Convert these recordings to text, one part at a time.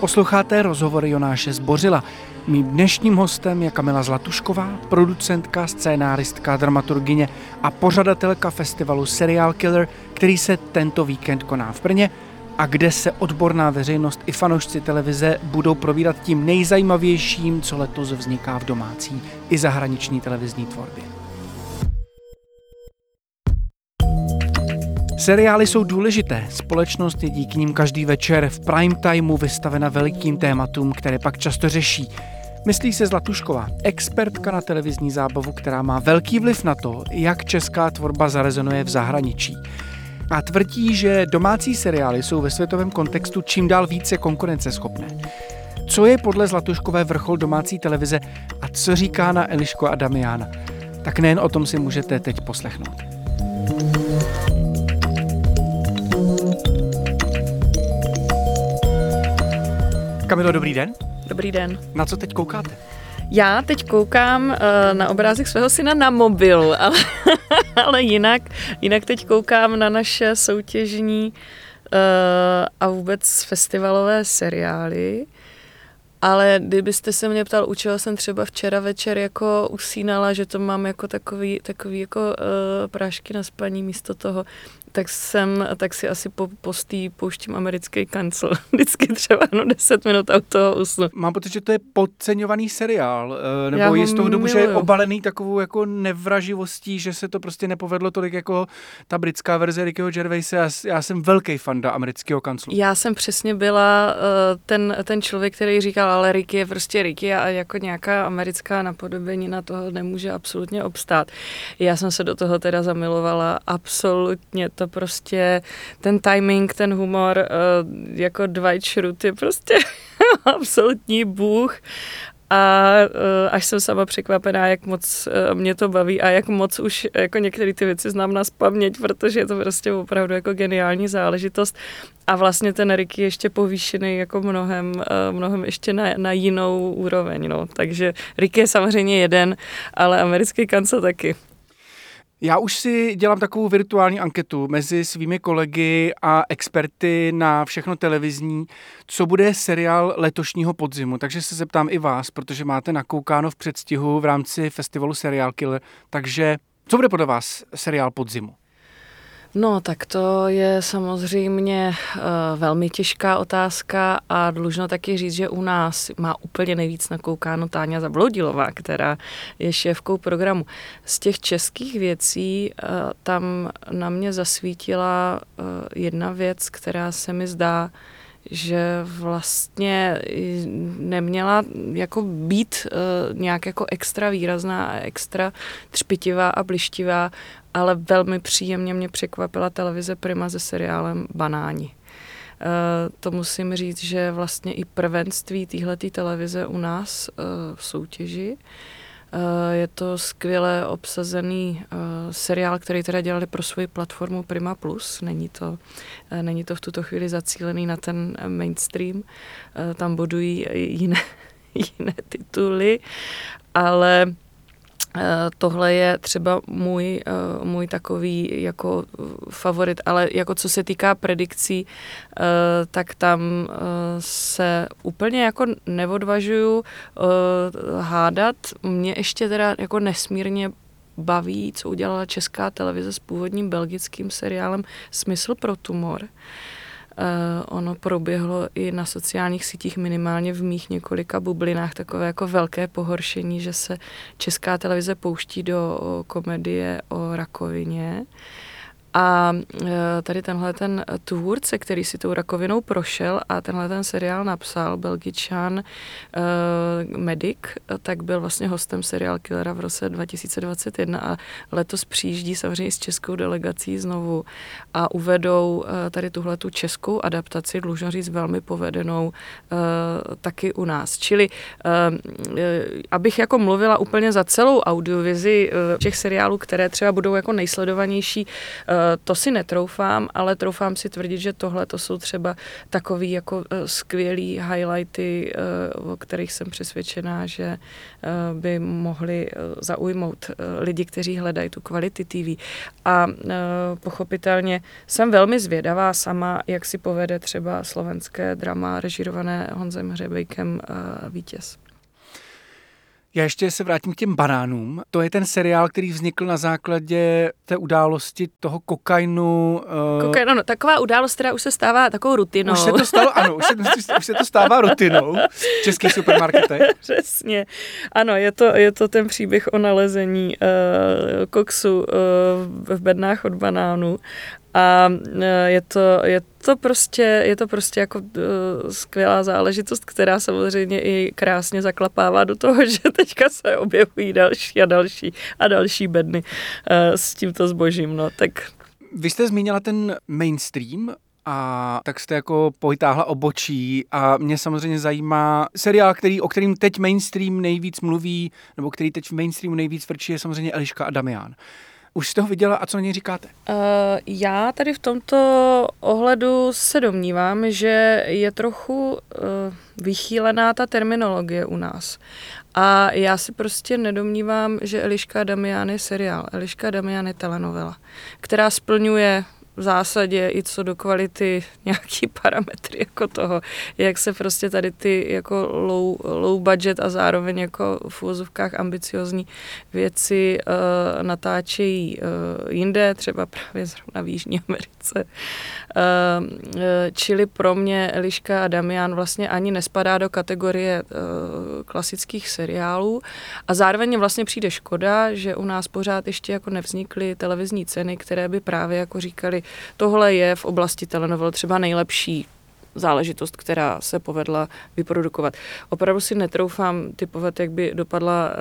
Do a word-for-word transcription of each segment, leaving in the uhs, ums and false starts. Posloucháte rozhovory Jonáše Zbořila. Mým dnešním hostem je Kamila Zlatušková, producentka, scénáristka, dramaturgyně a pořadatelka festivalu Serial Killer, který se tento víkend koná v Brně a kde se odborná veřejnost i fanoušci televize budou probírat tím nejzajímavějším, co letos vzniká v domácí i zahraniční televizní tvorbě. Seriály jsou důležité, společnost je díky nim každý večer v prime timeu vystavena velikým tématům, které pak často řeší. Myslí se Zlatušková, expertka na televizní zábavu, která má velký vliv na to, jak česká tvorba zarezonuje v zahraničí. A tvrdí, že domácí seriály jsou ve světovém kontextu čím dál více konkurenceschopné. Co je podle Zlatuškové vrchol domácí televize a co říká na Elišku a Damiána? Tak nejen o tom si můžete teď poslechnout. Kamilo, dobrý den. Dobrý den. Na co teď koukáte? Já teď koukám uh, na obrázek svého syna na mobil, ale, ale jinak, jinak teď koukám na naše soutěžní uh, a vůbec festivalové seriály. Ale kdybyste se mě ptal, u čeho jsem třeba včera večer jako usínala, že to mám jako takový, takový jako uh, prášky na spaní místo toho, tak jsem, tak si asi po, postý pouštím americký kancel. Vždycky třeba no, deset minut a u toho usnu. Mám pocit, že to je podceňovaný seriál, nebo je z toho dobu, že je obalený takovou jako nevraživostí, že se to prostě nepovedlo tolik jako ta britská verze Rickyho Gervaise. Já, já jsem velký fanda amerického kanclu. Já jsem přesně byla ten, ten člověk, který říkal, ale Ricky je prostě Ricky a jako nějaká americká napodobenina toho nemůže absolutně obstát. Já jsem se do toho teda zamilovala absolutně to. Prostě ten timing, ten humor, jako Dwight Schrute je prostě absolutní bůh a až jsem sama překvapená, jak moc mě to baví a jak moc už jako některé ty věci znám na spaměť, protože je to prostě opravdu jako geniální záležitost a vlastně ten Ricky je ještě povýšený jako mnohem, mnohem ještě na, na jinou úroveň, no. Takže Ricky je samozřejmě jeden, ale americký kancel taky. Já už si dělám takovou virtuální anketu mezi svými kolegy a experty na všechno televizní, co bude seriál letošního podzimu. Takže se zeptám i vás, protože máte nakoukáno v předstihu v rámci festivalu Serial Killer. Takže co bude podle vás seriál podzimu? No, tak to je samozřejmě uh, velmi těžká otázka a dlužno taky říct, že u nás má úplně nejvíc nakoukáno Táňa Zavadilová, která je šéfkou programu. Z těch českých věcí uh, tam na mě zasvítila uh, jedna věc, která se mi zdá, že vlastně neměla jako být uh, nějak jako extra výrazná a extra třpitivá a blištivá, ale velmi příjemně mě překvapila televize Prima se seriálem Banáni. E, to musím říct, že vlastně i prvenství téhletý televize u nás e, v soutěži. E, je to skvěle obsazený e, seriál, který teda dělali pro svoji platformu Prima Plus. Není to, e, není to v tuto chvíli zacílený na ten mainstream. E, tam bodují jiné, jiné tituly, ale tohle je třeba můj, můj takový jako favorit, ale jako co se týká predikcí, tak tam se úplně jako neodvažuju hádat. Mě ještě teda jako nesmírně baví, co udělala česká televize s původním belgickým seriálem Smysl pro tumor. Uh, ono proběhlo i na sociálních sítích, minimálně v mých několika bublinách, takové jako velké pohoršení, že se česká televize pouští do komedie o rakovině. A tady tenhle ten tvůrce, který si tou rakovinou prošel a tenhle ten seriál napsal, Belgičan uh, Medic, tak byl vlastně hostem Serial Killera v roce dva tisíce dvacet jedna a letos přijíždí samozřejmě s českou delegací znovu a uvedou uh, tady tuhletu českou adaptaci, dlužno říct velmi povedenou, uh, taky u nás. Čili uh, abych jako mluvila úplně za celou audiovizi uh, těch seriálů, které třeba budou jako nejsledovanější, uh, to si netroufám, ale troufám si tvrdit, že tohle to jsou třeba takový jako skvělý highlighty, o kterých jsem přesvědčená, že by mohli zaujmout lidi, kteří hledají tu kvality T V. A pochopitelně jsem velmi zvědavá sama, jak si povede třeba slovenské drama režírované Honzem Hřebejkem Vítěz. Já ještě se vrátím k těm Banánům. To je ten seriál, který vznikl na základě té události toho kokainu. Uh... Kokain, ano, taková událost, která už se stává takovou rutinou. Už se to stalo, ano, už se, už se to stává rutinou v českých supermarketech. Přesně. Ano, je to, je to ten příběh o nalezení uh, koksu uh, v bednách od banánů. A je to, je to prostě, je to prostě jako uh, skvělá záležitost, která samozřejmě i krásně zaklapává do toho, že teďka se objevují další a další a další bedny uh, s tímto zbožím. No, tak. Vy jste zmínila ten mainstream a tak jste jako pohytáhla obočí a mě samozřejmě zajímá seriál, který, o kterým teď mainstream nejvíc mluví, nebo který teď v mainstreamu nejvíc vrčí, je samozřejmě Eliška a Damián. Už jste ho viděla a co na něj říkáte? Uh, já tady v tomto ohledu se domnívám, že je trochu uh, vychýlená ta terminologie u nás. A já si prostě nedomnívám, že Eliška a Damián je seriál. Eliška a Damián je telenovela, která splňuje v zásadě i co do kvality nějaký parametry jako toho, jak se prostě tady ty jako low, low budget a zároveň jako v uvozovkách ambiciozní věci uh, natáčejí uh, jinde, třeba právě zrovna v Jižní Americe. Uh, uh, čili pro mě Eliška a Damián vlastně ani nespadá do kategorie uh, klasických seriálů a zároveň vlastně přijde škoda, že u nás pořád ještě jako nevznikly televizní ceny, které by právě jako říkali, tohle je v oblasti telenovel třeba nejlepší záležitost, která se povedla vyprodukovat. Opravdu si netroufám typovat, jak by dopadla uh,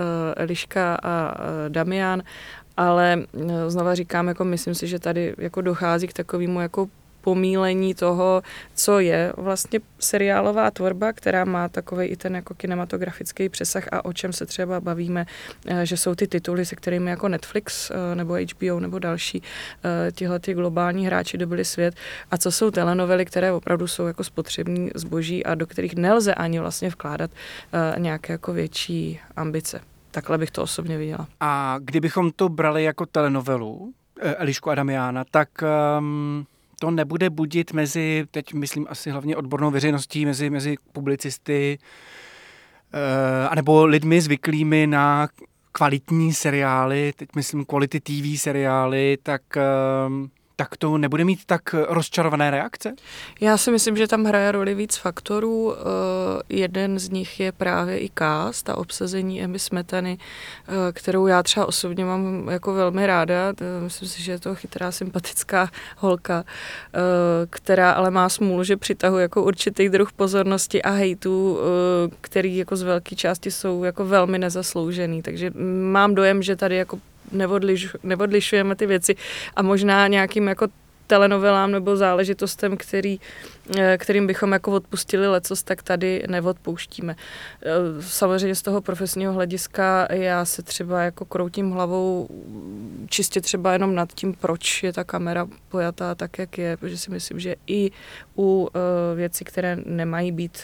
Eliška a uh, Damián, ale uh, znova říkám, jako myslím si, že tady jako dochází k takovému jako pomílení toho, co je vlastně seriálová tvorba, která má takovej i ten jako kinematografický přesah a o čem se třeba bavíme, že jsou ty tituly, se kterými jako Netflix nebo H B O nebo další tihle ty globální hráči dobyli svět a co jsou telenovely, které opravdu jsou jako spotřební zboží a do kterých nelze ani vlastně vkládat nějaké jako větší ambice. Takhle bych to osobně viděla. A kdybychom to brali jako telenovelu, Elišku a Damiána, tak... Um... to nebude budit mezi, teď myslím asi hlavně odbornou veřejností, mezi, mezi publicisty e, anebo lidmi zvyklými na kvalitní seriály, teď myslím quality T V seriály, tak... E, tak to nebude mít tak rozčarované reakce? Já si myslím, že tam hraje roli víc faktorů. Jeden z nich je právě i cast a obsazení Emy Smetany, kterou já třeba osobně mám jako velmi ráda. Myslím si, že je to chytrá, sympatická holka, která ale má smůlu, že přitahuje jako určitý druh pozornosti a hejtů, který jako z velké části jsou jako velmi nezasloužený. Takže mám dojem, že tady jako Neodliš, neodlišujeme ty věci a možná nějakým jako telenovelám nebo záležitostem, který, kterým bychom jako odpustili lecos, tak tady neodpouštíme. Samozřejmě z toho profesního hlediska já se třeba jako kroutím hlavou čistě třeba jenom nad tím, proč je ta kamera pojatá tak, jak je, protože si myslím, že i u věcí, které nemají být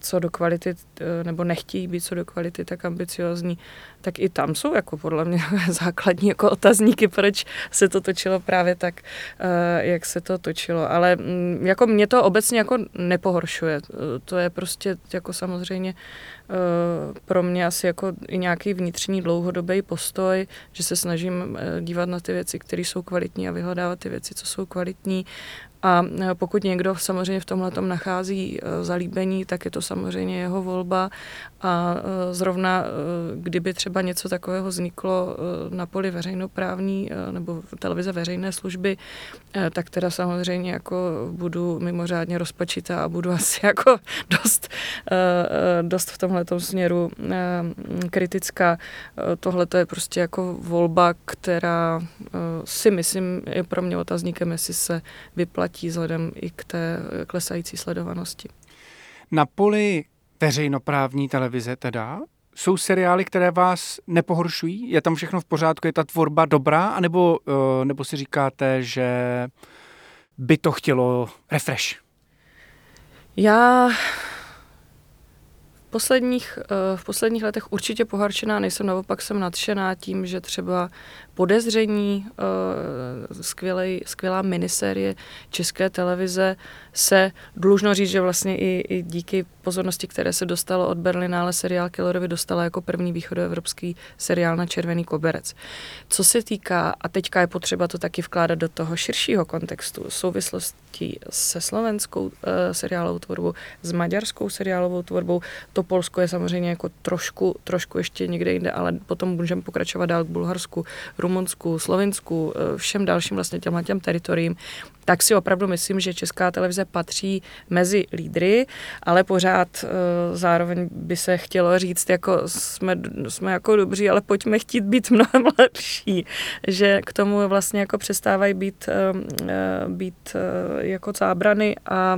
co do kvality, nebo nechtějí být co do kvality tak ambiciozní, tak i tam jsou jako podle mě základní jako otazníky, proč se to točilo právě tak, jak se to točilo. Ale jako mě to obecně jako nepohoršuje. To je prostě jako samozřejmě pro mě asi jako i nějaký vnitřní dlouhodobý postoj, že se snažím dívat na ty věci, které jsou kvalitní a vyhledávat ty věci, co jsou kvalitní. A pokud někdo samozřejmě v tomhletom nachází zalíbení, tak je to samozřejmě jeho volba a zrovna kdyby třeba třeba něco takového vzniklo na poli veřejnoprávní nebo televize veřejné služby, tak teda samozřejmě jako budu mimořádně rozpačitá a budu asi jako dost, dost v tomhletom směru kritická. Tohle to je prostě jako volba, která si myslím je pro mě otazníkem, jestli se vyplatí vzhledem i k té klesající sledovanosti. Na poli veřejnoprávní televize teda jsou seriály, které vás nepohoršují? Je tam všechno v pořádku? Je ta tvorba dobrá? A nebo, nebo si říkáte, že by to chtělo refresh? Já v posledních, v posledních letech určitě pohoršená nejsem, naopak jsem nadšená tím, že třeba Podezření, skvělej, skvělá minisérie české televize, se dlužno říct, že vlastně i, i díky pozornosti, které se dostalo od Berlinále, Serial Killerovi dostala jako první východoevropský seriál na Červený koberec. Co se týká, a teďka je potřeba to taky vkládat do toho širšího kontextu, souvislosti se slovenskou e, seriálovou tvorbou, s maďarskou seriálovou tvorbou, to Polsko je samozřejmě jako trošku, trošku ještě někde jinde, ale potom můžeme pokračovat dál k Bulharsku, Rumunsku, Slovinsku, všem dalším vlastně těmhle těm teritoriím, tak si opravdu myslím, že česká televize patří mezi lídry, ale pořád zároveň by se chtělo říct, jako jsme, jsme jako dobří, ale pojďme chtít být mnohem lepší, že k tomu vlastně jako přestávají být, být jako zábrany a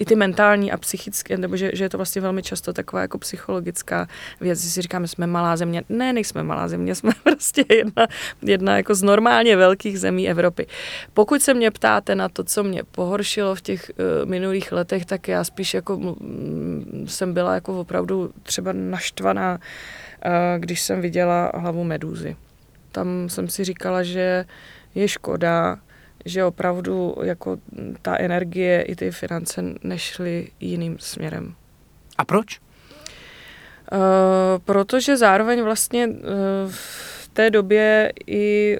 i ty mentální a psychické, nebo že, že je to vlastně velmi často taková jako psychologická věc, že si říkáme, jsme malá země. Ne, nejsme malá země, jsme prostě jedna, jedna jako z normálně velkých zemí Evropy. Pokud se mě ptáte na to, co mě pohoršilo v těch uh, minulých letech, tak já spíš jako mm, jsem byla jako opravdu třeba naštvaná, uh, když jsem viděla Hlavu medúzy. Tam jsem si říkala, že je škoda, že opravdu jako ta energie i ty finance nešly jiným směrem. A proč? Uh, protože zároveň vlastně uh, té době i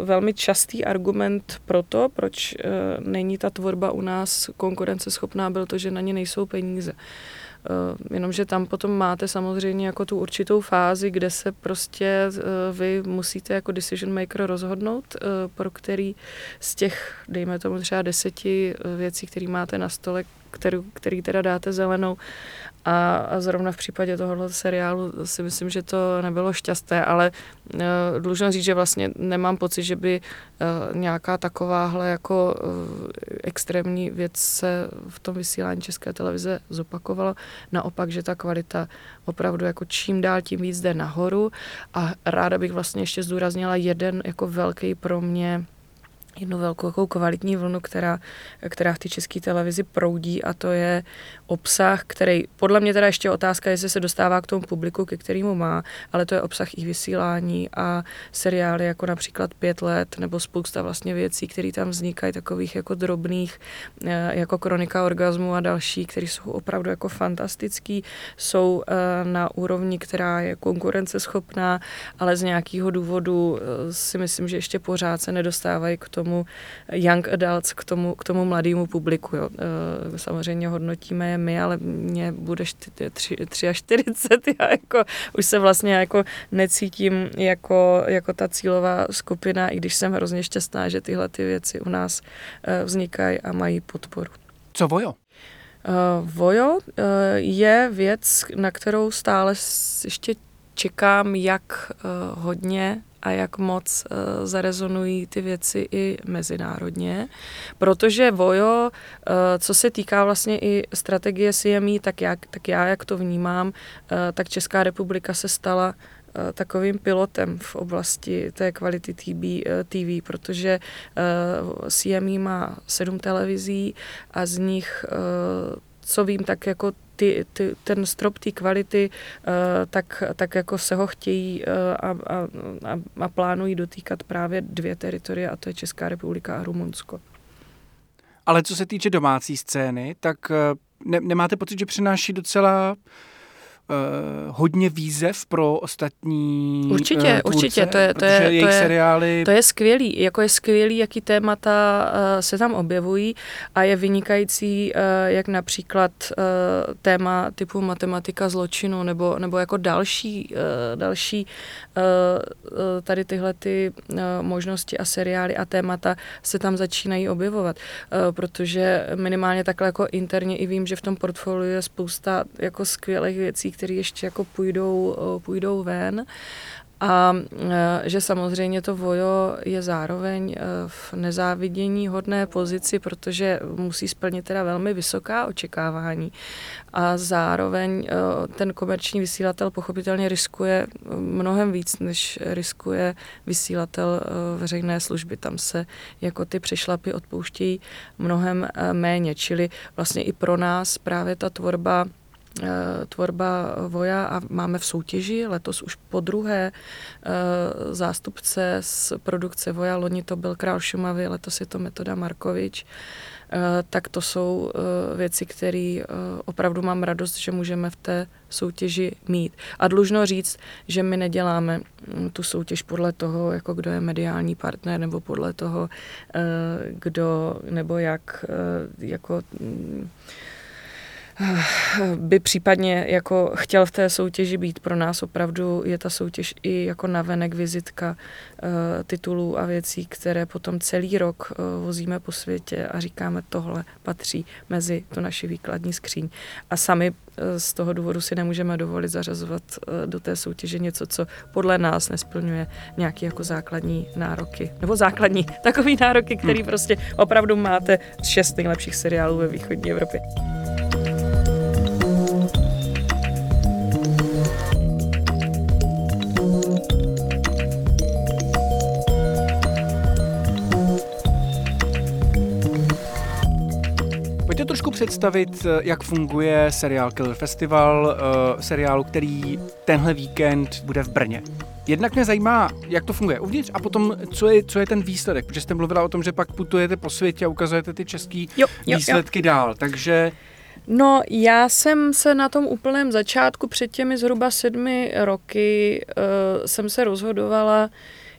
uh, velmi častý argument pro to, proč uh, není ta tvorba u nás konkurenceschopná, byl to, že na ně nejsou peníze. Uh, jenomže tam potom máte samozřejmě jako tu určitou fázi, kde se prostě uh, vy musíte jako decision maker rozhodnout, uh, pro který z těch, dejme tomu třeba deseti věcí, které máte na stole, který, který teda dáte zelenou. A, a zrovna v případě tohoto seriálu si myslím, že to nebylo šťastné, ale uh, dlužno říct, že vlastně nemám pocit, že by uh, nějaká takováhle jako uh, extrémní věc se v tom vysílání české televize zopakovala. Naopak, že ta kvalita opravdu jako čím dál tím víc jde nahoru a ráda bych vlastně ještě zdůraznila jeden jako velký pro mě jednu velkou kvalitní vlnu, která, která v té české televizi proudí, a to je obsah, který, podle mě teda ještě otázka, jestli se dostává k tomu publiku, ke kterému má, ale to je obsah i vysílání a seriály jako například Pět let nebo spousta vlastně věcí, které tam vznikají, takových jako drobných, jako Kronika orgazmu a další, které jsou opravdu jako fantastický, jsou na úrovni, která je konkurenceschopná, ale z nějakého důvodu si myslím, že ještě pořád se nedostávají k tomu young adults, k tomu, k tomu mladému publiku. Jo. Samozřejmě hodnotíme je my, ale mě bude čtyřicet tři, já jako už se vlastně jako necítím jako, jako ta cílová skupina, i když jsem hrozně šťastná, že tyhle ty věci u nás vznikají a mají podporu. Co VOJO? Uh, VOJO uh, je věc, na kterou stále ještě čekám, jak uh, hodně a jak moc uh, zarezonují ty věci i mezinárodně. Protože VOJO, uh, co se týká vlastně i strategie C M E, tak já, tak já jak to vnímám, uh, tak Česká republika se stala takovým pilotem v oblasti té kvality T V, protože C M E má sedm televizí a z nich, co vím, tak jako Ty, ty, ten strop té kvality, uh, tak, tak jako se ho chtějí uh, a, a, a plánují dotýkat právě dvě teritorie, a to je Česká republika a Rumunsko. Ale co se týče domácí scény, tak ne, nemáte pocit, že přináší docela Uh, hodně výzev pro ostatní určitě, uh, tvůrce, určitě. To je, to je, to jejich je, seriály... To je skvělý, jako je skvělý, jaký témata uh, se tam objevují a je vynikající, uh, jak například uh, téma typu matematika zločinu nebo, nebo jako další, uh, další uh, tady tyhle ty uh, možnosti a seriály a témata se tam začínají objevovat, uh, protože minimálně takhle jako interně i vím, že v tom portfoliu je spousta jako skvělých věcí, který ještě jako půjdou, půjdou ven a že samozřejmě to VOJO je zároveň v nezávidění hodné pozici, protože musí splnit teda velmi vysoká očekávání a zároveň ten komerční vysílatel pochopitelně riskuje mnohem víc, než riskuje vysílatel veřejné služby. Tam se jako ty přešlapy odpouštějí mnohem méně, čili vlastně i pro nás právě ta tvorba tvorba VOJA a máme v soutěži letos už po druhé zástupce z produkce VOJA, loni to byl Král Šumavy, letos je to Metoda Markovič, tak to jsou věci, které opravdu mám radost, že můžeme v té soutěži mít. A dlužno říct, že my neděláme tu soutěž podle toho, jako kdo je mediální partner, nebo podle toho, kdo nebo jak jako by případně jako chtěl v té soutěži být. Pro nás opravdu je ta soutěž i jako navenek vizitka uh, titulů a věcí, které potom celý rok uh, vozíme po světě a říkáme, tohle patří mezi tu naši výkladní skříň. A sami uh, z toho důvodu si nemůžeme dovolit zařazovat uh, do té soutěže něco, co podle nás nesplňuje nějaké jako základní nároky. Nebo základní takový nároky, který hmm. prostě opravdu máte z šest nejlepších seriálů ve východní Evropě. Trošku představit, jak funguje Serial Killer Festival, uh, seriálu, který tenhle víkend bude v Brně. Jednak mě zajímá, jak to funguje uvnitř a potom, co je, co je ten výsledek, protože jste mluvila o tom, že pak putujete po světě a ukazujete ty české výsledky jo. dál, takže... No, já jsem se na tom úplném začátku, před těmi zhruba sedmi roky, uh, jsem se rozhodovala,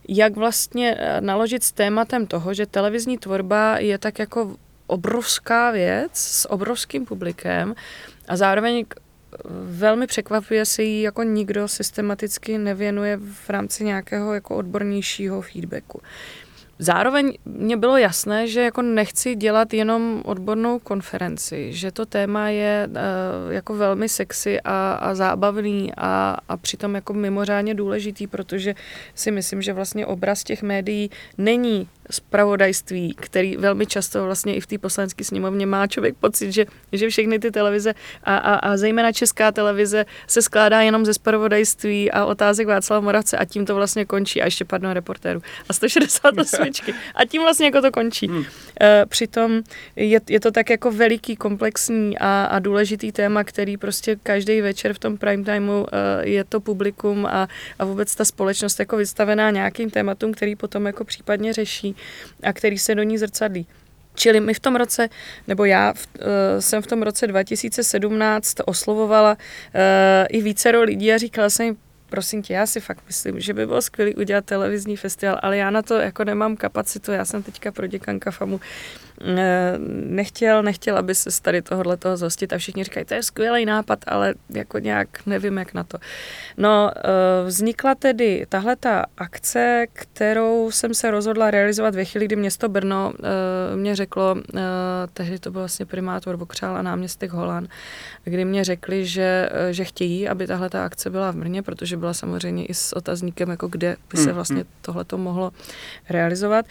jak vlastně naložit s tématem toho, že televizní tvorba je tak jako obrovská věc s obrovským publikem a zároveň velmi překvapuje se jí, jako nikdo systematicky nevěnuje v rámci nějakého jako odbornějšího feedbacku. Zároveň mě bylo jasné, že jako nechci dělat jenom odbornou konferenci, že to téma je uh, jako velmi sexy a, a zábavný a, a přitom jako mimořádně důležitý, protože si myslím, že vlastně obraz těch médií není zpravodajství, který velmi často vlastně i v té poslanecké sněmovně má člověk pocit, že, že všechny ty televize a, a, a zejména česká televize se skládá jenom ze zpravodajství a otázek Václava Moravce a tím to vlastně končí a ještě padnou Reportérů a sto šedesát osmičky a tím vlastně jako to končí. Hmm. E, přitom je, je to tak jako veliký, komplexní a, a důležitý téma, který prostě každý večer v tom prime timeu e, je to publikum a, a vůbec ta společnost jako vystavená nějakým tématům, který potom jako případně řeší a který se do ní zrcadlí. Čili my v tom roce, nebo já v, e, jsem v tom roce dva tisíce sedmnáct oslovovala e, i vícero lidí a říkala jsem jim, prosím tě, já si fakt myslím, že by bylo skvělý udělat televizní festival, ale já na to jako nemám kapacitu, já jsem teďka proděkanka FAMU. Nechtěl, nechtěla by se tady tohohle toho zhostit a všichni říkají, to je skvělý nápad, ale jako nějak nevím, jak na to. No, vznikla tedy tahleta akce, kterou jsem se rozhodla realizovat ve chvíli, kdy město Brno mě řeklo, tehdy to byl vlastně primátor Vokřál a náměstek Holan, kdy mě řekli, že, že chtějí, aby tahleta akce byla v Brně, protože byla samozřejmě i s otazníkem, jako kde by se vlastně tohleto mohlo realizovat.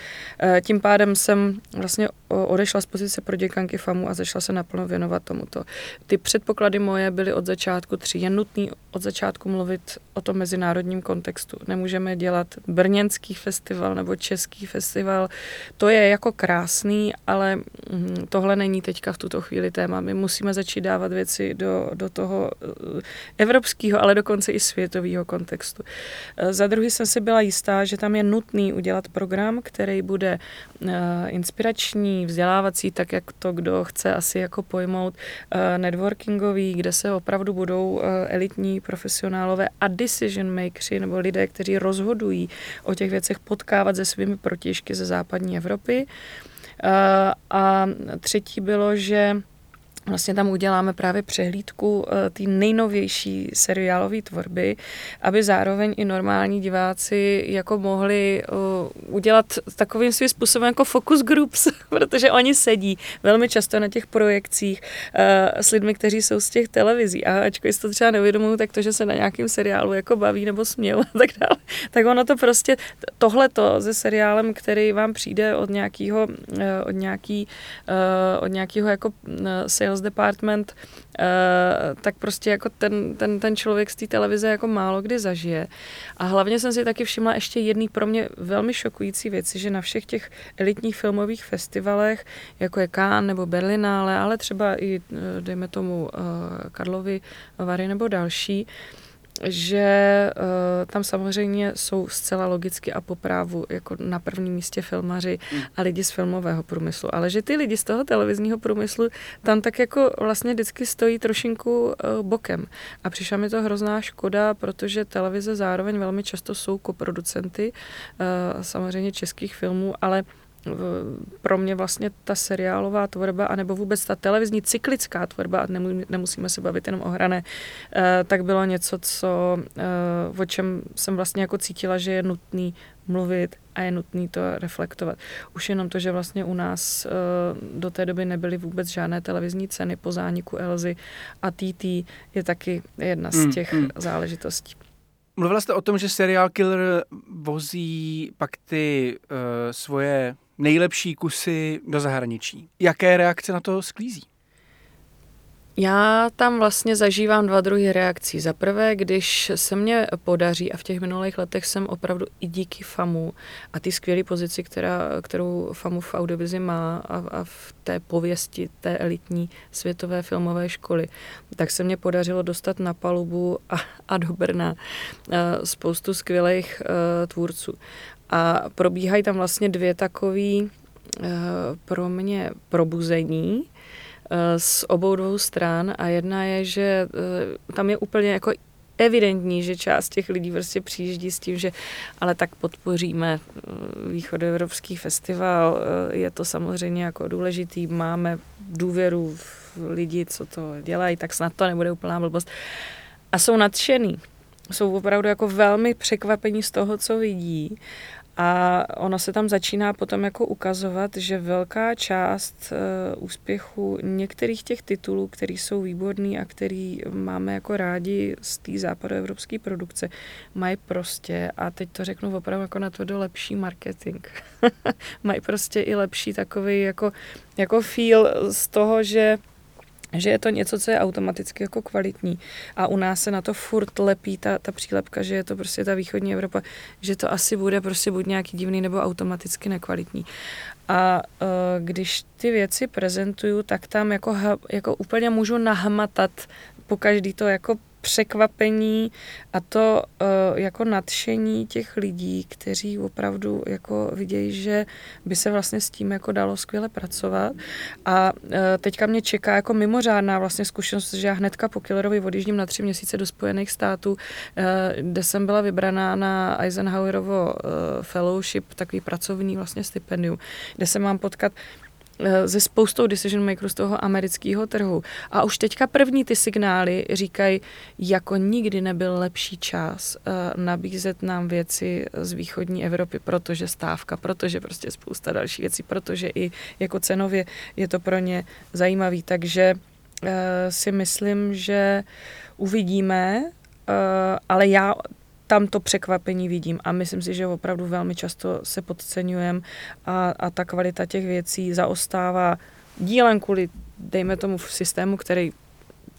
Tím pádem jsem vlastně odešla z pozice proděkanky FAMU a začala se naplno věnovat tomuto. Ty předpoklady moje byly od začátku tři. Je nutný od začátku mluvit o tom mezinárodním kontextu. Nemůžeme dělat brněnský festival nebo český festival. To je jako krásný, ale tohle není teďka v tuto chvíli téma. My musíme začít dávat věci do, do toho evropského, ale dokonce i světového kontextu. Za druhý jsem si byla jistá, že tam je nutný udělat program, který bude inspirační, vzdělávací, tak jak to kdo chce asi jako pojmout, networkingový, kde se opravdu budou elitní profesionálové a decision makersi nebo lidé, kteří rozhodují o těch věcech, potkávat se svými protějšky ze západní Evropy. A třetí bylo, že vlastně tam uděláme právě přehlídku té nejnovější seriálové tvorby, aby zároveň i normální diváci jako mohli udělat takovým svým způsobem jako focus groups, protože oni sedí velmi často na těch projekcích s lidmi, kteří jsou z těch televizí. A ačkoliv si to třeba neuvědomují, tak to, že se na nějakém seriálu jako baví nebo smějou a tak dále, tak ono to prostě, tohleto se seriálem, který vám přijde od nějakého od nějaký, od nějakého jako sales department, tak prostě jako ten, ten, ten člověk z té televize jako málo kdy zažije. A hlavně jsem si taky všimla ještě jedný pro mě velmi šokující věci, že na všech těch elitních filmových festivalech, jako je Cannes nebo Berlinále, ale třeba i, dejme tomu, Karlovy Vary nebo další, že uh, tam samozřejmě jsou zcela logicky a po právu jako na prvním místě filmaři a lidi z filmového průmyslu, ale že ty lidi z toho televizního průmyslu tam tak jako vlastně vždycky stojí trošinku uh, bokem. A přišla mi to hrozná škoda, protože televize zároveň velmi často jsou koproducenty uh, samozřejmě českých filmů, ale pro mě vlastně ta seriálová tvorba, anebo vůbec ta televizní cyklická tvorba, a nemusíme se bavit jenom o hrané, tak bylo něco, co, o čem jsem vlastně jako cítila, že je nutný mluvit a je nutný to reflektovat. Už jenom to, že vlastně u nás do té doby nebyly vůbec žádné televizní ceny po zániku Elzy a T T je taky jedna z těch mm, mm. záležitostí. Mluvila jste o tom, že Serial Killer vozí pak ty uh, svoje nejlepší kusy do zahraničí. Jaké reakce na to sklízí? Já tam vlastně zažívám dva druhy reakcí. Za prvé, když se mně podaří, a v těch minulých letech jsem opravdu i díky FAMU a ty skvělé pozici, která, kterou FAMU v audiovizi má a, a v té pověsti té elitní světové filmové školy, tak se mně podařilo dostat na palubu a, a do Brna spoustu skvělých uh, tvůrců. A probíhají tam vlastně dvě takové uh, pro mě probuzení z obou dvou stran a jedna je, že tam je úplně jako evidentní, že část těch lidí prostě přijíždí s tím, že ale tak podpoříme východoevropský festival, je to samozřejmě jako důležitý, máme důvěru v lidi, co to dělají, tak snad to nebude úplná blbost. A jsou nadšený, jsou opravdu jako velmi překvapení z toho, co vidí. A ono se tam začíná potom jako ukazovat, že velká část uh, úspěchu některých těch titulů, které jsou výborný a který máme jako rádi z té západoevropské produkce, mají prostě, a teď to řeknu opravdu jako na to do lepší marketing, mají prostě i lepší takový jako, jako feel z toho, že že je to něco, co je automaticky jako kvalitní. A u nás se na to furt lepí ta, ta přílepka, že je to prostě ta východní Evropa, že to asi bude prostě buď nějaký divný nebo automaticky nekvalitní. A uh, když ty věci prezentuju, tak tam jako, jako úplně můžu nahmatat po každý to jako překvapení a to uh, jako nadšení těch lidí, kteří opravdu jako vidějí, že by se vlastně s tím jako dalo skvěle pracovat. A uh, teďka mě čeká jako mimořádná vlastně zkušenost, že já hnedka po Killerovi odjíždím na tři měsíce do Spojených států, uh, kde jsem byla vybraná na Eisenhowerovo uh, fellowship, takový pracovní vlastně stipendium, kde se mám potkat ze spoustou decision makerů z toho amerického trhu. A už teďka první ty signály říkají, jako nikdy nebyl lepší čas uh, nabízet nám věci z východní Evropy, protože stávka, protože prostě spousta dalších věcí, protože i jako cenově je to pro ně zajímavý. Takže uh, si myslím, že uvidíme, uh, ale já tam to překvapení vidím a myslím si, že opravdu velmi často se podceňujeme a, a ta kvalita těch věcí zaostává dílem kvůli, dejme tomu, v systému, který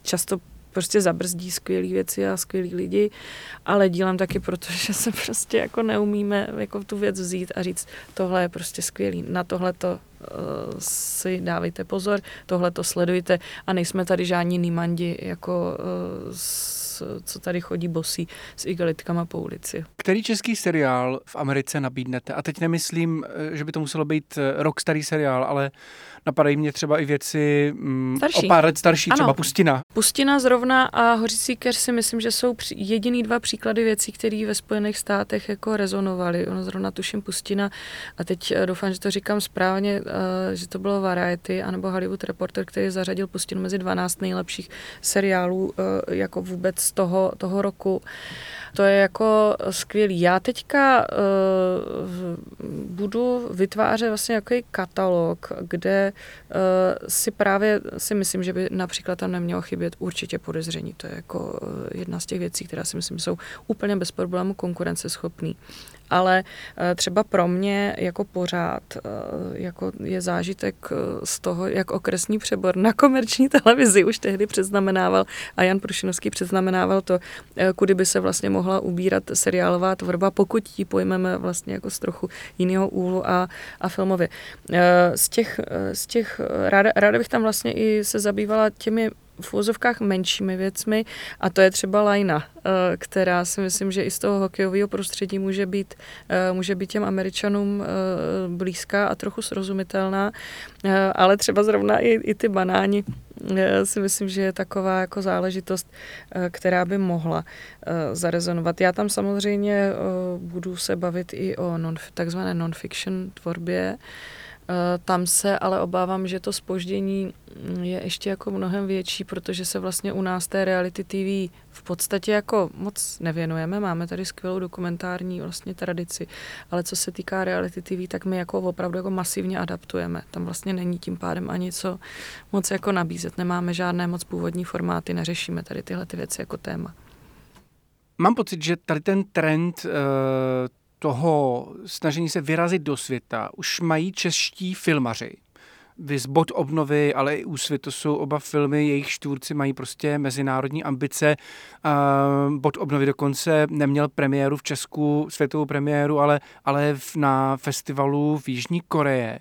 často prostě zabrzdí skvělé věci a skvělí lidi, ale dílám taky, protože se prostě jako neumíme jako tu věc vzít a říct, tohle je prostě skvělý, na tohle to uh, si dávejte pozor, tohle to sledujte a nejsme tady žádní nímandi, jako uh, s, co tady chodí bosí s igelitkama po ulici. Který český seriál v Americe nabídnete? A teď nemyslím, že by to muselo být rok starý seriál, ale napadají mě třeba i věci mm, o pár let starší, ano. Třeba Pustina. Pustina zrovna a Hořící keř si myslím, že jsou jediný dva příklady věcí, které ve Spojených státech jako rezonovaly. Ono zrovna tuším Pustina a teď doufám, že to říkám správně, že to bylo Variety anebo Hollywood Reporter, který zařadil Pustinu mezi dvanáct nejlepších seriálů jako vůbec toho, toho roku. To je jako skvělý. Já teďka budu vytvářet vlastně nějaký katalog, kde si právě si myslím, že by například tam nemělo chybět určitě Podezření. To je jako jedna z těch věcí, která si myslím, jsou úplně bez problému konkurenceschopný. Ale třeba pro mě jako pořád jako je zážitek z toho, jak Okresní přebor na komerční televizi už tehdy předznamenával a Jan Prušinovský předznamenával to, kudy by se vlastně mohla ubírat seriálová tvorba, pokud ji pojmeme vlastně jako z trochu jiného úhlu a, a filmově. Z těch, z těch ráda, ráda bych tam vlastně i se zabývala těmi v úzovkách menšími věcmi a to je třeba Lajna, která si myslím, že i z toho hokejového prostředí může být, může být těm Američanům blízká a trochu srozumitelná, ale třeba zrovna i, i ty Banáni si myslím, že je taková jako záležitost, která by mohla zarezonovat. Já tam samozřejmě budu se bavit i o non, takzvané non-fiction tvorbě. Tam se ale obávám, že to zpoždění je ještě jako mnohem větší, protože se vlastně u nás té reality T V v podstatě jako moc nevěnujeme. Máme tady skvělou dokumentární vlastně tradici, ale co se týká reality T V, tak my jako opravdu jako masivně adaptujeme. Tam vlastně není tím pádem ani co moc jako nabízet. Nemáme žádné moc původní formáty, neřešíme tady tyhle ty věci jako téma. Mám pocit, že tady ten trend uh... toho snažení se vyrazit do světa už mají čeští filmaři. Viz Bod obnovy, ale i Úsvit, to jsou oba filmy, jejich tvůrci mají prostě mezinárodní ambice. Uh, Bod obnovy dokonce neměl premiéru v Česku, světovou premiéru, ale, ale na festivalu v Jižní Koreji.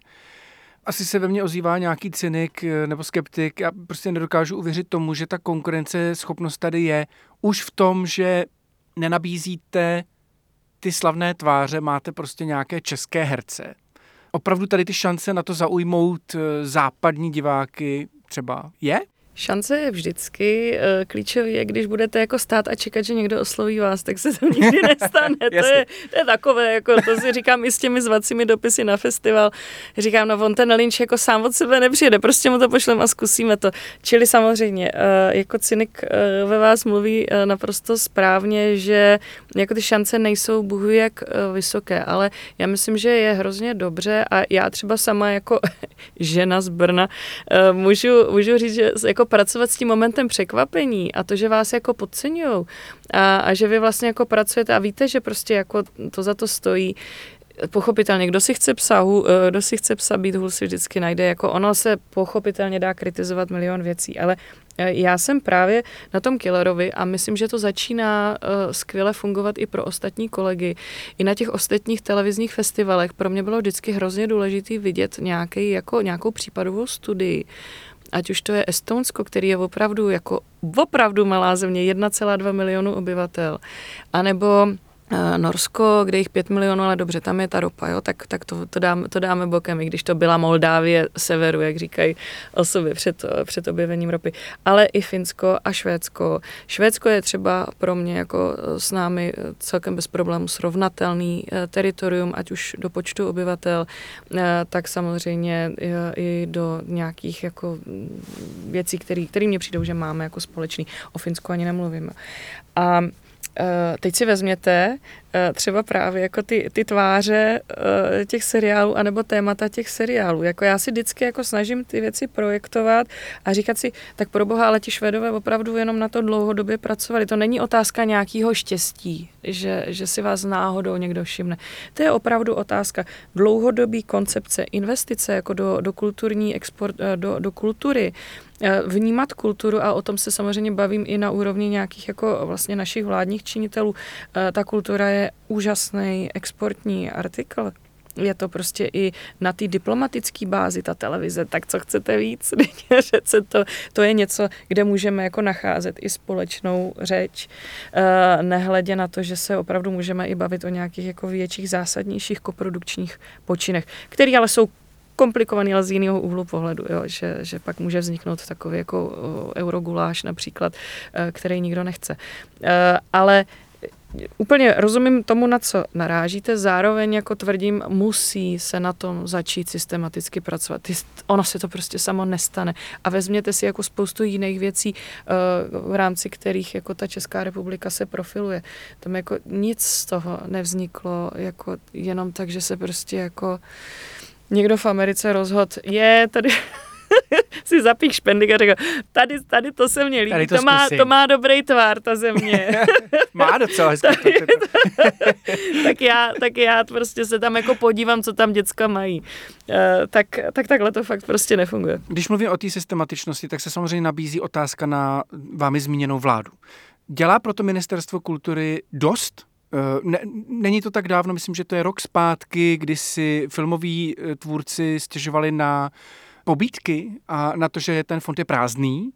Asi se ve mně ozývá nějaký cynik nebo skeptik. Já prostě nedokážu uvěřit tomu, že ta konkurenceschopnost tady je už v tom, že nenabízíte ty slavné tváře, máte prostě nějaké české herce. Opravdu tady ty šance na to zaujmout západní diváky třeba je? Šance je vždycky. Klíčový je, když budete jako stát a čekat, že někdo osloví vás, tak se to nikdy nestane. to, je, to je takové, jako to si říkám i s těmi zvacími dopisy na festival. Říkám, no on ten Lynch jako sám od sebe nepřijede, prostě mu to pošlem a zkusíme to. Čili samozřejmě, jako cynik ve vás mluví naprosto správně, že jako ty šance nejsou bůh jak vysoké, ale já myslím, že je hrozně dobře a já třeba sama jako žena z Brna můžu, můžu říct, že jako pracovat s tím momentem překvapení a to, že vás jako podceňujou a, a že vy vlastně jako pracujete a víte, že prostě jako to za to stojí. Pochopitelně, kdo si chce psa, kdo si chce psa být, hůl si vždycky najde. Jako ono se pochopitelně dá kritizovat milion věcí, ale já jsem právě na tom Killerovi a myslím, že to začíná uh, skvěle fungovat i pro ostatní kolegy. I na těch ostatních televizních festivalech pro mě bylo vždycky hrozně důležitý vidět nějaký, jako, nějakou případovou studii. Ať už to je Estonsko, který je opravdu, jako, opravdu malá země, jedna celá dva milionu obyvatel, anebo Norsko, kde jich pět milionů, ale dobře, tam je ta ropa, jo? tak, tak to, to, dáme, to dáme bokem, i když to byla Moldávie severu, jak říkají osoby před, před objevením ropy. Ale i Finsko a Švédsko. Švédsko je třeba pro mě jako s námi celkem bez problémů srovnatelný teritorium, ať už do počtu obyvatel, tak samozřejmě i do nějakých jako věcí, který, který mě přijdou, že máme jako společný. O Finsku ani nemluvím. A teď si vezměte, třeba právě jako ty, ty tváře těch seriálů anebo témata těch seriálů. Jako já si vždycky jako snažím ty věci projektovat a říkat si, tak proboha, ale ti Švédové opravdu jenom na to dlouhodobě pracovali. To není otázka nějakého štěstí, že, že si vás náhodou někdo všimne. To je opravdu otázka dlouhodobý koncepce, investice jako do, do kulturní export, do, do kultury, vnímat kulturu, a o tom se samozřejmě bavím i na úrovni nějakých jako vlastně našich vládních činitelů. Ta kultura je úžasný exportní artikl. Je to prostě i na té diplomatické bázi ta televize, tak co chcete víc? to, to je něco, kde můžeme jako nacházet i společnou řeč, eh, nehledě na to, že se opravdu můžeme i bavit o nějakých jako větších, zásadnějších koprodukčních počinech, které ale jsou komplikovaný, ale z jiného úhlu pohledu, jo, že, že pak může vzniknout takový jako euroguláš například, který nikdo nechce. Ale úplně rozumím tomu, na co narážíte, zároveň jako tvrdím, musí se na tom začít systematicky pracovat. Ono se to prostě samo nestane. A vezměte si jako spoustu jiných věcí, v rámci kterých jako ta Česká republika se profiluje. Tam jako nic z toho nevzniklo jako jenom tak, že se prostě jako někdo v Americe rozhodl, je, tady si zapík špendlík a řekl, tady, tady to se mně líbí, to, to, má, to má dobrý tvar, ta země. Má docela hezký. tak, já, tak já prostě se tam jako podívám, co tam děcka mají. Uh, tak, tak takhle to fakt prostě nefunguje. Když mluvím o té systematičnosti, tak se samozřejmě nabízí otázka na vámi zmíněnou vládu. Dělá proto Ministerstvo kultury dost? Ne, není to tak dávno, myslím, že to je rok zpátky, kdy si filmoví tvůrci stěžovali na pobídky a na to, že ten fond je prázdný.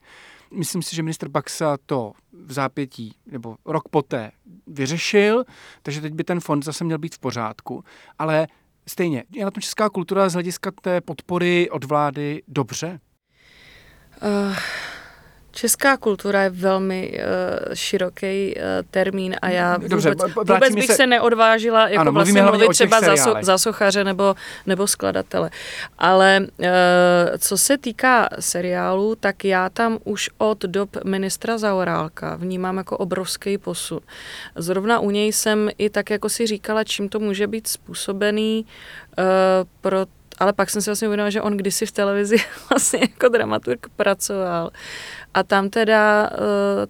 Myslím si, že ministr Baxa to v zápětí nebo rok poté vyřešil, takže teď by ten fond zase měl být v pořádku. Ale stejně, je na tom česká kultura z hlediska té podpory od vlády dobře? Uh... Česká kultura je velmi uh, široký uh, termín a já dobře, vůbec, vůbec bych se... se neodvážila jako ano, vlastně mluvit třeba za, so, za sochaře nebo, nebo skladatele. Ale uh, co se týká seriálu, tak já tam už od dob ministra Zaorálka vnímám jako obrovský posun. Zrovna u něj jsem i tak jako si říkala, čím to může být způsobený, uh, proto ale pak jsem si vlastně uvědomila, že on kdysi v televizi vlastně jako dramaturg pracoval. A tam teda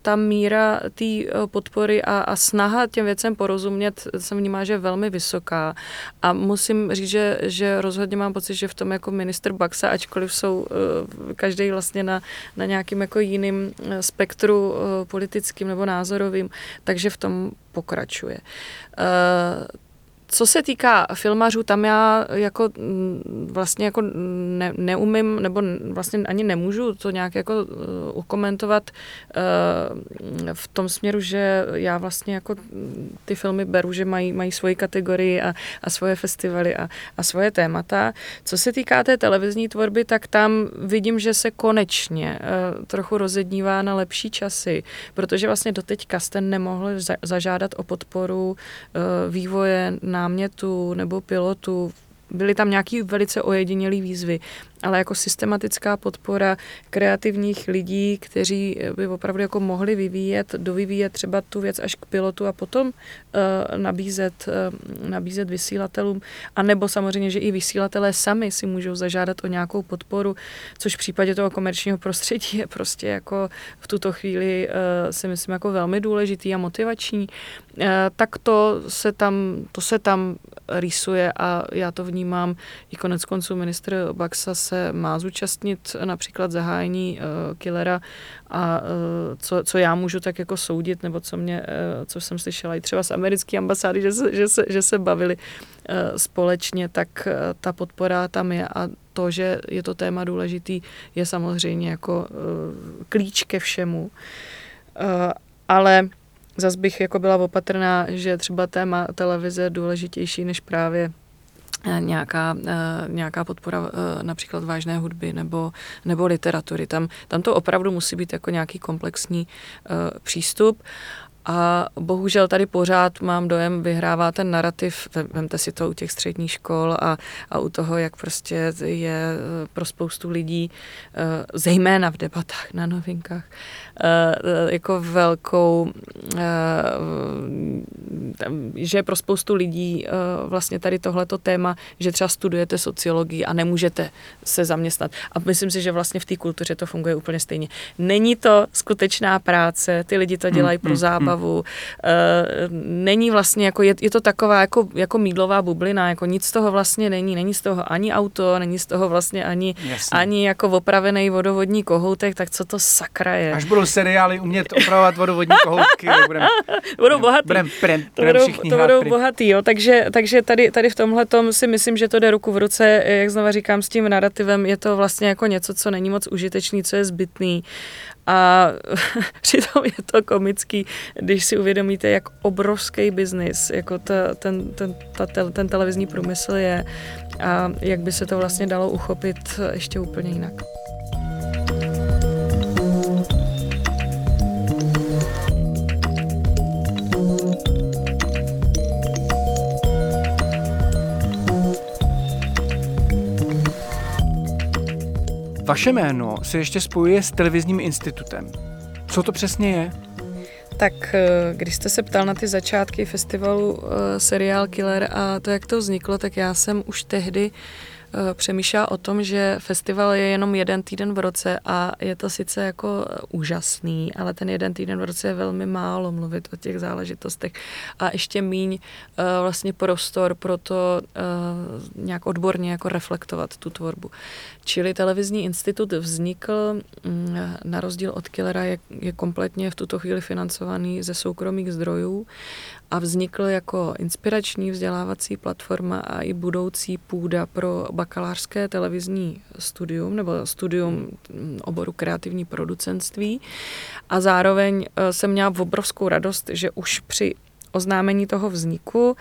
ta míra té podpory a, a snaha těm věcem porozumět se vnímá, že je velmi vysoká. A musím říct, že, že rozhodně mám pocit, že v tom jako ministr Baxa, ačkoliv jsou každý vlastně na, na nějakým jako jiným spektru politickým nebo názorovým, takže v tom pokračuje. Co se týká filmařů, tam já jako vlastně jako ne, neumím, nebo vlastně ani nemůžu to nějak jako ukomentovat v tom směru, že já vlastně jako ty filmy beru, že mají, mají svoji kategorii a, a svoje festivaly a, a svoje témata. Co se týká té televizní tvorby, tak tam vidím, že se konečně trochu rozednívá na lepší časy, protože vlastně doteďka jste nemohli za, zažádat o podporu vývoje na námětu nebo pilotu. Byly tam nějaký velice ojedinělý výzvy, ale jako systematická podpora kreativních lidí, kteří by opravdu jako mohli vyvíjet, dovyvíjet třeba tu věc až k pilotu a potom uh, nabízet, uh, nabízet vysílatelům. A nebo samozřejmě, že i vysílatelé sami si můžou zažádat o nějakou podporu, což v případě toho komerčního prostředí je prostě jako v tuto chvíli uh, si myslím jako velmi důležitý a motivační. Uh, tak to se tam, to se tam rýsuje a já to vnímám. I konec konců ministr Baxa se má zúčastnit například zahájení uh, Killera a uh, co, co já můžu tak jako soudit, nebo co, mě, uh, co jsem slyšela i třeba z americké ambasády, že se, že se, že se bavili uh, společně, tak uh, ta podpora tam je a to, že je to téma důležitý, je samozřejmě jako uh, klíč ke všemu. Uh, ale zas bych jako byla opatrná, že třeba téma televize je důležitější než právě Nějaká, nějaká podpora například vážné hudby nebo, nebo literatury. Tam, tam to opravdu musí být jako nějaký komplexní uh, přístup. A bohužel tady pořád mám dojem, vyhrává ten narrativ, vemte si to u těch středních škol a, a u toho, jak prostě je pro spoustu lidí, zejména v debatách na Novinkách, jako velkou, že pro spoustu lidí vlastně tady tohleto téma, že třeba studujete sociologii a nemůžete se zaměstnat. A myslím si, že vlastně v té kultuře to funguje úplně stejně. Není to skutečná práce, ty lidi to dělají pro zábavu, Uh, není vlastně, jako je, je to taková jako, jako mýdlová bublina, jako nic z toho vlastně není, není z toho ani auto, není z toho vlastně ani, ani jako opravený vodovodní kohoutek, tak co to sakra je. Až budou seriály umět opravovat vodovodní kohoutky, budeme, budou bohatý. Budem, budem, budem, budem to budou, to budou bohatý, jo, takže, takže tady, tady v tomhletom si myslím, že to jde ruku v ruce, jak znova říkám, s tím narrativem, je to vlastně jako něco, co není moc užitečný, co je zbytný. A přitom je to komický, když si uvědomíte, jak obrovský biznis jako ta, ten, ten, ta, ten televizní průmysl je a jak by se to vlastně dalo uchopit ještě úplně jinak. Vaše jméno se ještě spojuje s televizním institutem. Co to přesně je? Tak když jste se ptal na ty začátky festivalu uh, Serial Killer a to, jak to vzniklo, tak já jsem už tehdy uh, přemýšlela o tom, že festival je jenom jeden týden v roce a je to sice jako úžasný, ale ten jeden týden v roce je velmi málo mluvit o těch záležitostech a ještě míň uh, vlastně prostor pro to uh, nějak odborně jako reflektovat tu tvorbu. Čili televizní institut vznikl, na rozdíl od Killera, je, je kompletně v tuto chvíli financovaný ze soukromých zdrojů a vznikl jako inspirační vzdělávací platforma a i budoucí půda pro bakalářské televizní studium nebo studium oboru kreativní producentství. A zároveň jsem měla obrovskou radost, že už při oznámení toho vzniku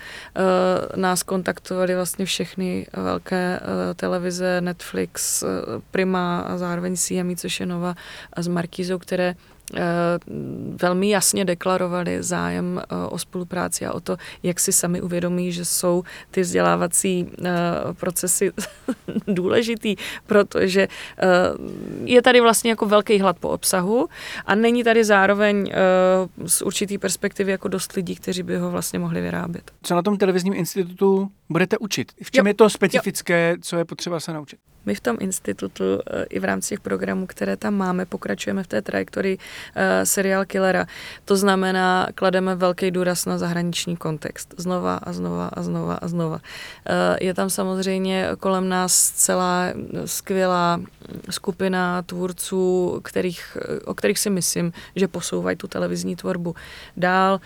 nás kontaktovaly vlastně všechny velké televize, Netflix, Prima a zároveň C M E, což je Nova, a s Markízou, které velmi jasně deklarovali zájem o spolupráci a o to, jak si sami uvědomí, že jsou ty vzdělávací procesy důležitý, protože je tady vlastně jako velký hlad po obsahu a není tady zároveň z určitý perspektivy jako dost lidí, kteří by ho vlastně mohli vyrábět. Co na tom televizním institutu budete učit? V čem jo. je to specifické, jo. co je potřeba se naučit? My v tom institutu i v rámci těch programů, které tam máme, pokračujeme v té trajektorii Serial Killera. To znamená, klademe velký důraz na zahraniční kontext. Znova a znova a znova a znova. Je tam samozřejmě kolem nás celá skvělá skupina tvůrců, kterých, o kterých si myslím, že posouvají tu televizní tvorbu dál.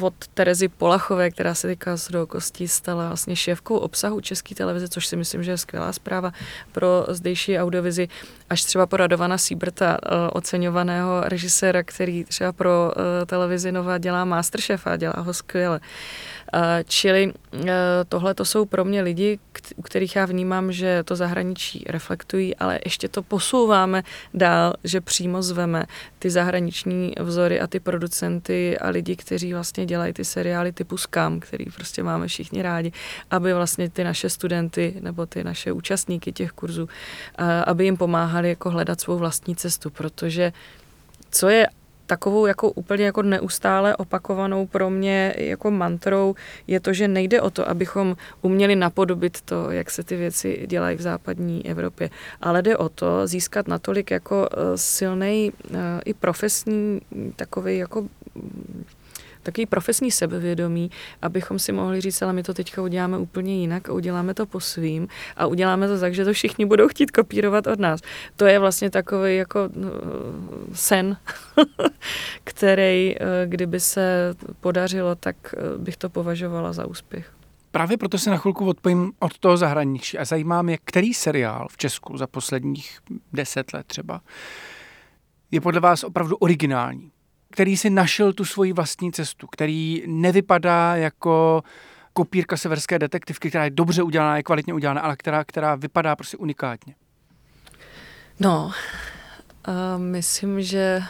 Od Terezy Polachové, která se týká z kostí stala vlastně šéfkou obsahu České televize, což si myslím, že je skvělá zpráva pro zdejší audiovizi, až třeba po Radovana Sýbrta, oceňovaného režiséra, který třeba pro televizi Nova dělá Masterchefa a dělá ho skvěle. Čili tohle to jsou pro mě lidi, u kterých já vnímám, že to zahraničí reflektují, ale ještě to posouváme dál, že přímo zveme ty zahraniční vzory a ty producenty a lidi, kteří vlastně dělají ty seriály typu Scam, který prostě máme všichni rádi, aby vlastně ty naše studenty nebo ty naše účastníky těch kurzů, aby jim pomáhali jako hledat svou vlastní cestu, protože co je takovou jako úplně jako neustále opakovanou pro mě jako mantrou je to, že nejde o to, abychom uměli napodobit to, jak se ty věci dělají v západní Evropě, ale jde o to získat natolik jako silnej i profesní takovej jako takový profesní sebevědomí, abychom si mohli říct, ale my to teďka uděláme úplně jinak a uděláme to po svým a uděláme to tak, že to všichni budou chtít kopírovat od nás. To je vlastně takový jako sen, který, kdyby se podařilo, tak bych to považovala za úspěch. Právě proto se na chvilku odpojím od toho zahraničí a zajímá mě, který seriál v Česku za posledních deset let třeba je podle vás opravdu originální, který si našel tu svoji vlastní cestu, který nevypadá jako kopírka severské detektivky, která je dobře udělaná, je kvalitně udělaná, ale která, která vypadá prostě unikátně. No, uh, myslím, že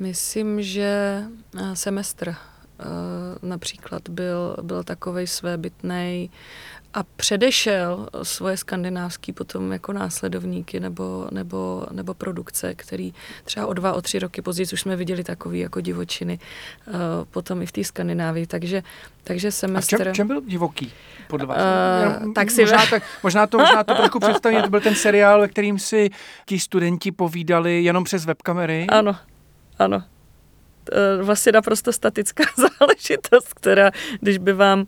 Myslím, že semestr například byl, byl takovej svébytnej a předešel svoje skandinávský potom jako následovníky nebo, nebo, nebo produkce, který třeba o dva, o tři roky později už jsme viděli takový jako divočiny potom i v té Skandinávii, takže, takže semestr... A v čem, čem byl divoký podle vás? Uh, tak si... možná, tak, možná to, možná to trochu představit, to byl ten seriál, ve kterým si ti studenti povídali jenom přes webkamery. Ano, ano. Vlastně naprosto statická záležitost, která, když by vám uh,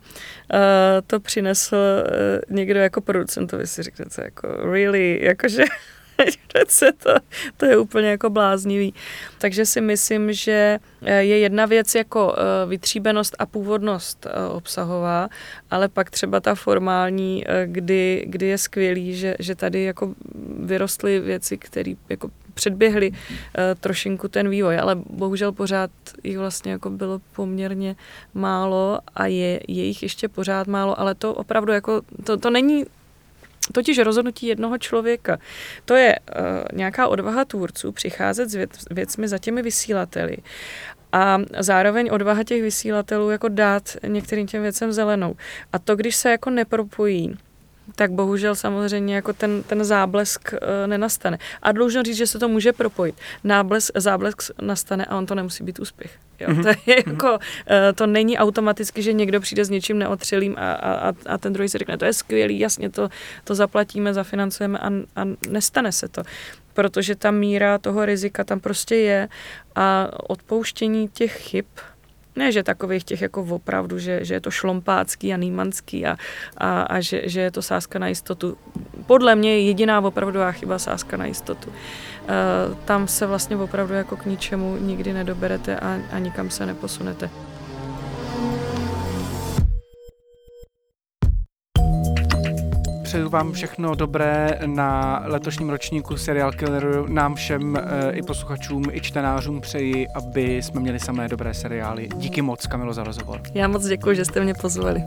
to přinesl uh, někdo jako producentovi, si řeknete jako really, jakože to, to je úplně jako bláznivý. Takže si myslím, že je jedna věc jako uh, vytříbenost a původnost uh, obsahová, ale pak třeba ta formální, uh, kdy, kdy je skvělý, že, že tady jako vyrostly věci, které jako předběhli uh, trošinku ten vývoj, ale bohužel pořád jich vlastně jako bylo poměrně málo a je, je jich ještě pořád málo, ale to opravdu jako, to, to není totiž rozhodnutí jednoho člověka. To je uh, nějaká odvaha tvůrců přicházet s věc, věcmi za těmi vysílateli a zároveň odvaha těch vysílatelů jako dát některým těm věcem zelenou. A to, když se jako nepropojí, tak bohužel samozřejmě jako ten, ten záblesk e, nenastane. A dlužno říct, že se to může propojit. Náblesk, záblesk nastane a on to nemusí být úspěch. Jo? Mm-hmm. To, je jako, e, to není automaticky, že někdo přijde s něčím neotřelým a, a, a ten druhý si řekne, to je skvělý, jasně, to, to zaplatíme, zafinancujeme a, a nestane se to. Protože ta míra toho rizika tam prostě je a odpouštění těch chyb, ne, že takových těch jako opravdu, že, že je to šlompácký a nýmanský a, a, a že, že je to sázka na jistotu. Podle mě je jediná opravdová chyba sázka na jistotu. E, tam se vlastně opravdu jako k ničemu nikdy nedoberete a, a nikam se neposunete. Přeju vám všechno dobré na letošním ročníku Serial Killeru. Nám všem, i posluchačům, i čtenářům přeji, aby jsme měli samé dobré seriály. Díky moc, Kamilo, za rozhovor. Já moc děkuji, že jste mě pozvali.